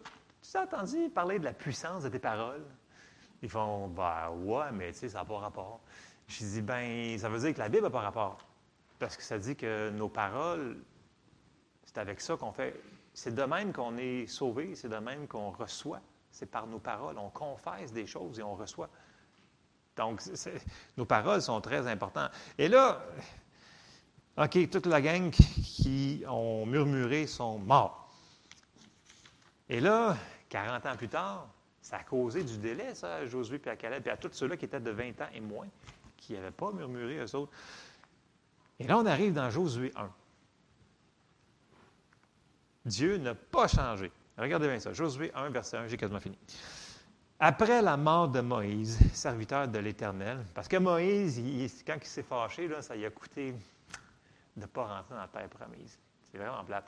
tu as entendu parler de la puissance de tes paroles? » Ils font, ouais, mais tu sais, ça n'a pas rapport. Je dis, ça veut dire que la Bible n'a pas rapport. Parce que ça dit que nos paroles, c'est avec ça qu'on fait. C'est de même qu'on est sauvé, c'est de même qu'on reçoit. C'est par nos paroles. On confesse des choses et on reçoit. Donc, nos paroles sont très importantes. Et là, OK, toute la gang qui ont murmuré sont morts. Et là, 40 ans plus tard, ça a causé du délai, ça, à Josué et à Caleb, et à tous ceux-là qui étaient de 20 ans et moins, qui n'avaient pas murmuré, eux autres. Et là, on arrive dans Josué 1. Dieu n'a pas changé. Regardez bien ça. Josué 1, verset 1, j'ai quasiment fini. Après la mort de Moïse, serviteur de l'Éternel, parce que Moïse, quand il s'est fâché, là, ça lui a coûté de ne pas rentrer dans la terre promise. C'est vraiment plate.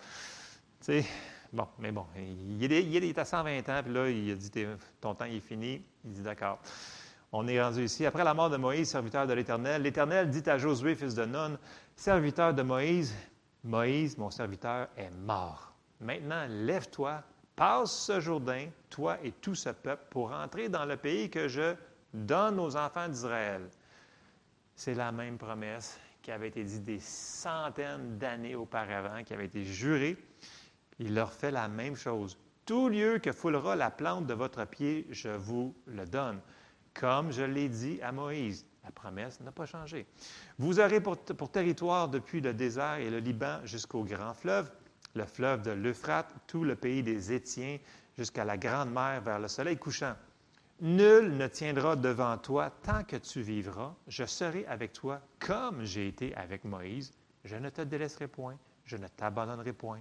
Tu sais, il est à 120 ans, puis là, il a dit, ton temps, il est fini. Il dit, d'accord. On est rendu ici. Après la mort de Moïse, serviteur de l'Éternel, l'Éternel dit à Josué, fils de Nun, serviteur de Moïse, Moïse, mon serviteur, est mort. Maintenant, lève-toi, passe ce Jourdain, toi et tout ce peuple, pour entrer dans le pays que je donne aux enfants d'Israël. C'est la même promesse qui avait été dite des centaines d'années auparavant, qui avait été jurée. Il leur fait la même chose. Tout lieu que foulera la plante de votre pied, je vous le donne, comme je l'ai dit à Moïse. La promesse n'a pas changé. Vous aurez pour territoire depuis le désert et le Liban jusqu'au grand fleuve, le fleuve de l'Euphrate, tout le pays des Étiens, jusqu'à la grande mer vers le soleil couchant. Nul ne tiendra devant toi tant que tu vivras. Je serai avec toi comme j'ai été avec Moïse. Je ne te délaisserai point, je ne t'abandonnerai point.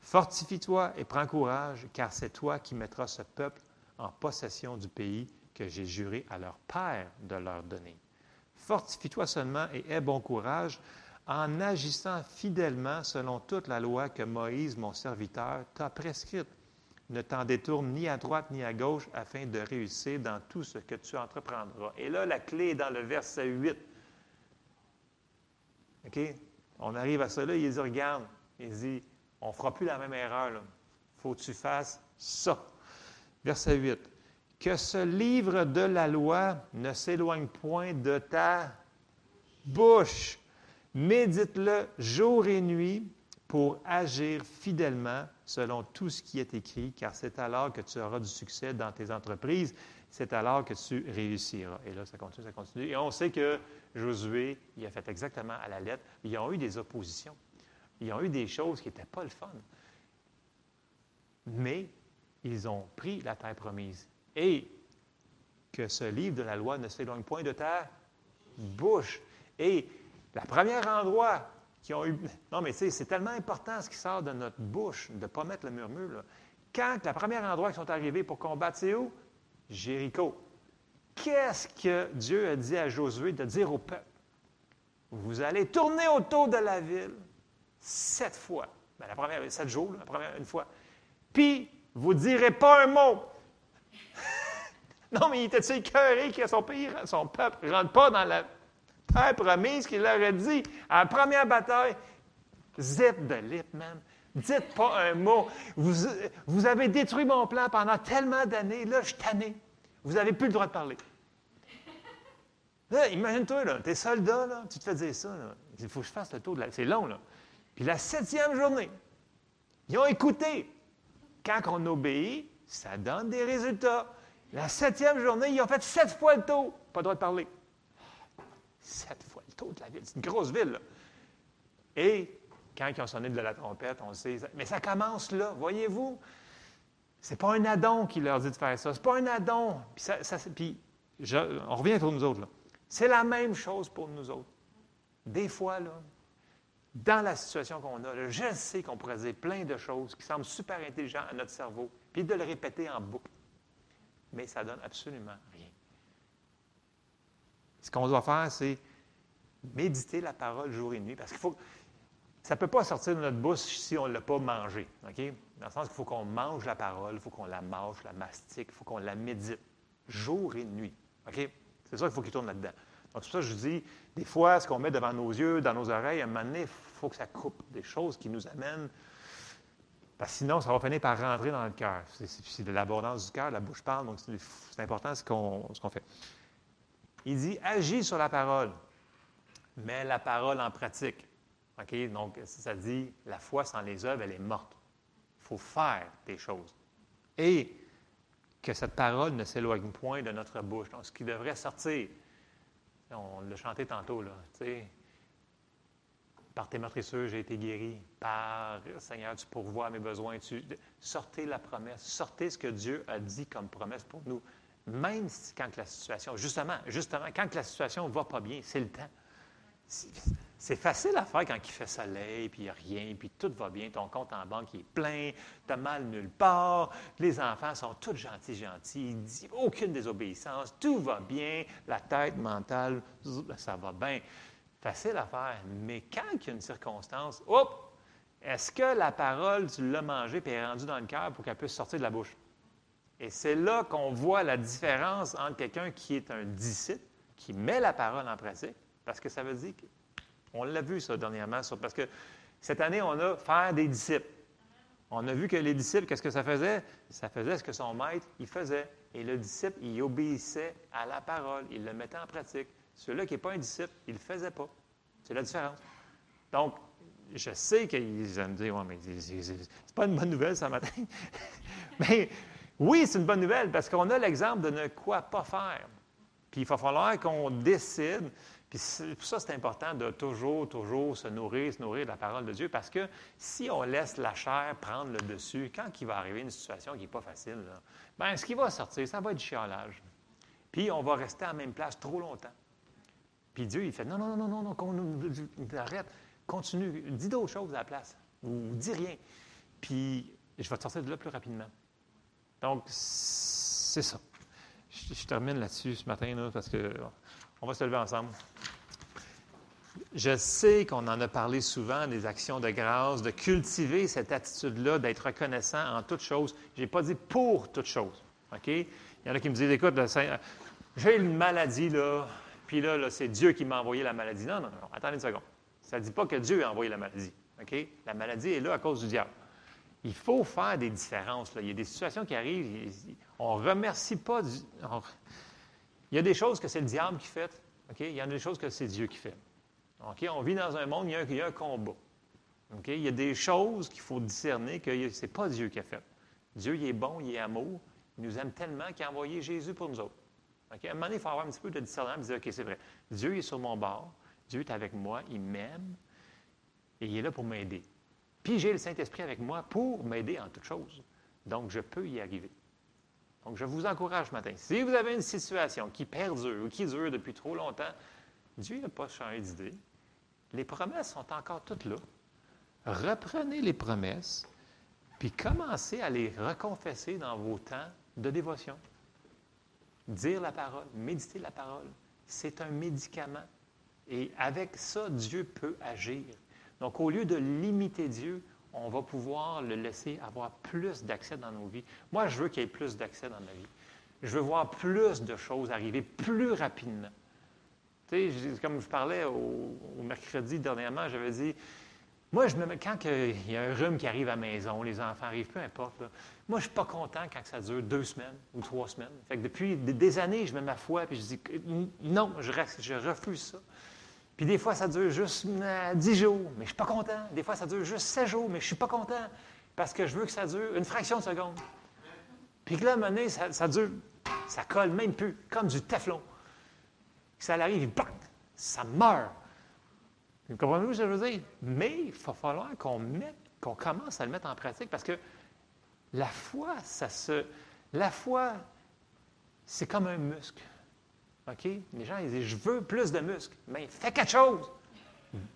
Fortifie-toi et prends courage, car c'est toi qui mettras ce peuple en possession du pays que j'ai juré à leur père de leur donner. Fortifie-toi seulement et aie bon courage en agissant fidèlement selon toute la loi que Moïse, mon serviteur, t'a prescrite. Ne t'en détourne ni à droite ni à gauche afin de réussir dans tout ce que tu entreprendras. Et là, la clé est dans le verset 8. OK? On arrive à cela, il dit, regarde, il dit, on ne fera plus la même erreur, là. Faut que tu fasses ça. Verset 8. Que ce livre de la loi ne s'éloigne point de ta bouche. Médite-le jour et nuit pour agir fidèlement selon tout ce qui est écrit, car c'est alors que tu auras du succès dans tes entreprises, c'est alors que tu réussiras. Et là, ça continue. Et on sait que Josué, il a fait exactement à la lettre. Ils ont eu des oppositions. Ils ont eu des choses qui n'étaient pas le fun. Mais ils ont pris la terre promise. Et que ce livre de la loi ne s'éloigne point de ta bouche. Et la première endroit qui ont eu... Non, mais tu sais, c'est tellement important ce qui sort de notre bouche, de ne pas mettre le murmure, là. Quand la première endroit qu'ils sont arrivés pour combattre, c'est où? Jéricho. Qu'est-ce que Dieu a dit à Josué de dire au peuple? Vous allez tourner autour de la ville 7 fois. Bien, la première, 7 jours, la première, une fois. Puis, vous ne direz pas un mot. Non, mais il était-tu écœuré que son peuple ne rentre pas dans la terre promise qu'il leur a dit à la première bataille? Zip de lip, man. Dites pas un mot. Vous avez détruit mon plan pendant tellement d'années. Là, je suis tanné. Vous n'avez plus le droit de parler. Là, imagine-toi, là, t'es soldat, là, tu te fais dire ça. Là. Il faut que je fasse le tour de la... C'est long, là. Puis la 7e journée, ils ont écouté. Quand on obéit, ça donne des résultats. La 7e journée, ils ont fait 7 fois le tour. Pas le droit de parler. 7 fois le tour de la ville. C'est une grosse ville, là. Et quand ils ont sonné de la trompette, on le sait. Mais ça commence là, voyez-vous. C'est pas un addon qui leur dit de faire ça. C'est pas un addon. Puis, on revient pour nous autres, là. C'est la même chose pour nous autres. Des fois, là, dans la situation qu'on a, là, je sais qu'on pourrait dire plein de choses qui semblent super intelligentes à notre cerveau, puis de le répéter en boucle. Mais ça ne donne absolument rien. Ce qu'on doit faire, c'est méditer la parole jour et nuit, parce qu'il faut... Ça ne peut pas sortir de notre bouche si on ne l'a pas mangé, OK? Dans le sens qu'il faut qu'on mange la parole, il faut qu'on la mâche, la mastique, il faut qu'on la médite jour et nuit, OK? C'est ça qu'il faut qu'il tourne là-dedans. Donc, c'est pour ça que je dis, des fois, ce qu'on met devant nos yeux, dans nos oreilles, à un moment donné, il faut que ça coupe des choses qui nous amènent. Parce que sinon, ça va finir par rentrer dans le cœur. C'est de l'abondance du cœur, la bouche parle, donc c'est important ce qu'on fait. Il dit, agis sur la parole, mets la parole en pratique. OK? Donc, ça dit, la foi sans les œuvres, elle est morte. Il faut faire des choses. Et que cette parole ne s'éloigne point de notre bouche. Donc, ce qui devrait sortir, on l'a chanté tantôt, là, tu sais, par tes meurtrissures, j'ai été guéri. Par, Seigneur, tu pourvois mes besoins. Sortez la promesse. Sortez ce que Dieu a dit comme promesse pour nous. Même si, quand la situation, justement, quand la situation ne va pas bien, c'est le temps. C'est facile à faire quand il fait soleil, puis il n'y a rien, puis tout va bien, ton compte en banque il est plein, t'as mal nulle part, les enfants sont tous gentils, ils disent aucune désobéissance, tout va bien, la tête mentale, ça va bien. Facile à faire, mais quand il y a une circonstance, hop, est-ce que la parole, tu l'as mangée puis elle est rendue dans le cœur pour qu'elle puisse sortir de la bouche? Et c'est là qu'on voit la différence entre quelqu'un qui est un disciple, qui met la parole en pratique, parce que ça veut dire que... On l'a vu, ça, dernièrement, parce que cette année, on a faire des disciples. On a vu que les disciples, qu'est-ce que ça faisait? Ça faisait ce que son maître, il faisait. Et le disciple, il obéissait à la parole. Il le mettait en pratique. Celui-là qui n'est pas un disciple, il ne le faisait pas. C'est la différence. Donc, je sais qu'ils vont me dire, ouais, mais c'est pas une bonne nouvelle ce matin. Mais oui, c'est une bonne nouvelle parce qu'on a l'exemple de ne quoi pas faire. Puis il va falloir qu'on décide. Puis pour ça, c'est important de toujours se nourrir de la parole de Dieu parce que si on laisse la chair prendre le dessus, quand il va arriver une situation qui n'est pas facile, là, bien, ce qui va sortir, ça va être du chialage. Puis on va rester à la même place trop longtemps. Puis Dieu, il fait non, arrête, continue, dis d'autres choses à la place ou dis rien. Puis je vais te sortir de là plus rapidement. Donc, c'est ça. Je termine là-dessus ce matin là, parce que... On va se lever ensemble. Je sais qu'on en a parlé souvent des actions de grâce, de cultiver cette attitude-là, d'être reconnaissant en toutes choses. Je n'ai pas dit pour toutes choses. OK? Il y en a qui me disent, écoute, j'ai une maladie, là, puis là, c'est Dieu qui m'a envoyé la maladie. Non. Attendez une seconde. Ça ne dit pas que Dieu a envoyé la maladie. OK? La maladie est là à cause du diable. Il faut faire des différences, là. Il y a des situations qui arrivent. On ne remercie pas Dieu. Il y a des choses que c'est le diable qui fait, okay? Il y en a des choses que c'est Dieu qui fait. Okay? On vit dans un monde, il y a un combat. Okay? Il y a des choses qu'il faut discerner que ce n'est pas Dieu qui a fait. Dieu, il est bon, il est amour, il nous aime tellement qu'il a envoyé Jésus pour nous autres. Okay? À un moment donné, il faut avoir un petit peu de discernement et dire, OK, c'est vrai, Dieu il est sur mon bord, Dieu est avec moi, il m'aime et il est là pour m'aider. Puis j'ai le Saint-Esprit avec moi pour m'aider en toutes choses. Donc, je peux y arriver. Donc, je vous encourage ce matin. Si vous avez une situation qui perdure ou qui dure depuis trop longtemps, Dieu n'a pas changé d'idée. Les promesses sont encore toutes là. Reprenez les promesses, puis commencez à les reconfesser dans vos temps de dévotion. Dire la parole, méditer la parole, c'est un médicament. Et avec ça, Dieu peut agir. Donc, au lieu de limiter Dieu, on va pouvoir le laisser avoir plus d'accès dans nos vies. Moi, je veux qu'il y ait plus d'accès dans ma vie. Je veux voir plus de choses arriver plus rapidement. Tu sais, comme je parlais au mercredi dernièrement, j'avais dit, moi, quand il y a un rhume qui arrive à la maison, les enfants arrivent, peu importe, là, moi, je ne suis pas content quand ça dure 2 semaines ou 3 semaines. Fait que depuis des années, je mets ma foi et je dis, non, je refuse ça. Puis des fois, ça dure juste 10 jours, mais je ne suis pas content. Des fois, ça dure juste 7 jours, mais je ne suis pas content parce que je veux que ça dure une fraction de seconde. Puis que là, à un moment donné, ça dure, ça colle même plus, comme du Teflon. Ça arrive, bang, ça meurt. Vous comprenez ce que je veux dire? Mais il va falloir qu'on commence à le mettre en pratique parce que la foi, c'est comme un muscle. OK? Les gens, ils disent, je veux plus de muscles. Mais fais quelque chose.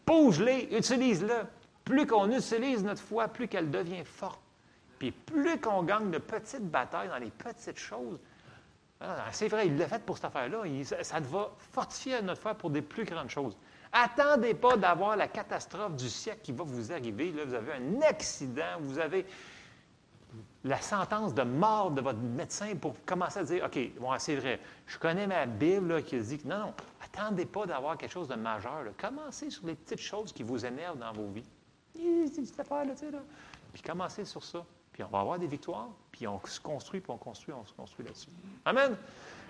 Bouge-les, utilise-le. Plus qu'on utilise notre foi, plus qu'elle devient forte. Puis plus qu'on gagne de petites batailles dans les petites choses, c'est vrai, il l'a fait pour cette affaire-là. Ça va fortifier notre foi pour des plus grandes choses. Attendez pas d'avoir la catastrophe du siècle qui va vous arriver. Là, vous avez un accident, vous avez la sentence de mort de votre médecin pour commencer à dire, OK, bon, c'est vrai, je connais ma Bible là, qui dit que non, attendez pas d'avoir quelque chose de majeur. Là. Commencez sur les petites choses qui vous énervent dans vos vies. C'est affaire, là, tu sais, là. Puis commencez sur ça. Puis on va avoir des victoires, puis on se construit, puis on se construit là-dessus. Amen!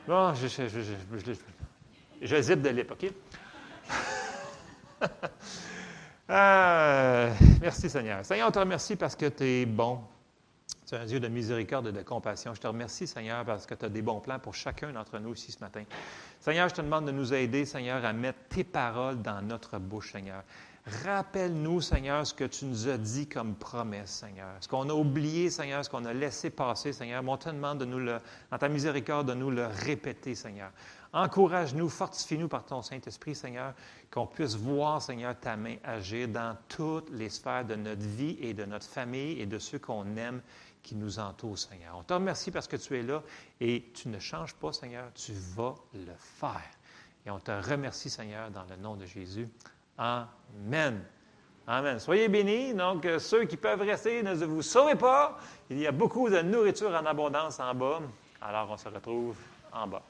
Bon, je zippe de lip, OK? Merci, Seigneur. Seigneur, on te remercie parce que tu es bon. Tu es un Dieu de miséricorde et de compassion. Je te remercie, Seigneur, parce que tu as des bons plans pour chacun d'entre nous ici ce matin. Seigneur, je te demande de nous aider, Seigneur, à mettre tes paroles dans notre bouche, Seigneur. Rappelle-nous, Seigneur, ce que tu nous as dit comme promesse, Seigneur. Ce qu'on a oublié, Seigneur, ce qu'on a laissé passer, Seigneur. Mais on te demande, dans ta miséricorde, de nous le répéter, Seigneur. Encourage-nous, fortifie-nous par ton Saint-Esprit, Seigneur, qu'on puisse voir, Seigneur, ta main agir dans toutes les sphères de notre vie et de notre famille et de ceux qu'on aime qui nous entoure, Seigneur. On te remercie parce que tu es là et tu ne changes pas, Seigneur, tu vas le faire. Et on te remercie, Seigneur, dans le nom de Jésus. Amen. Amen. Soyez bénis. Donc, ceux qui peuvent rester, ne vous sauvez pas. Il y a beaucoup de nourriture en abondance en bas. Alors, on se retrouve en bas.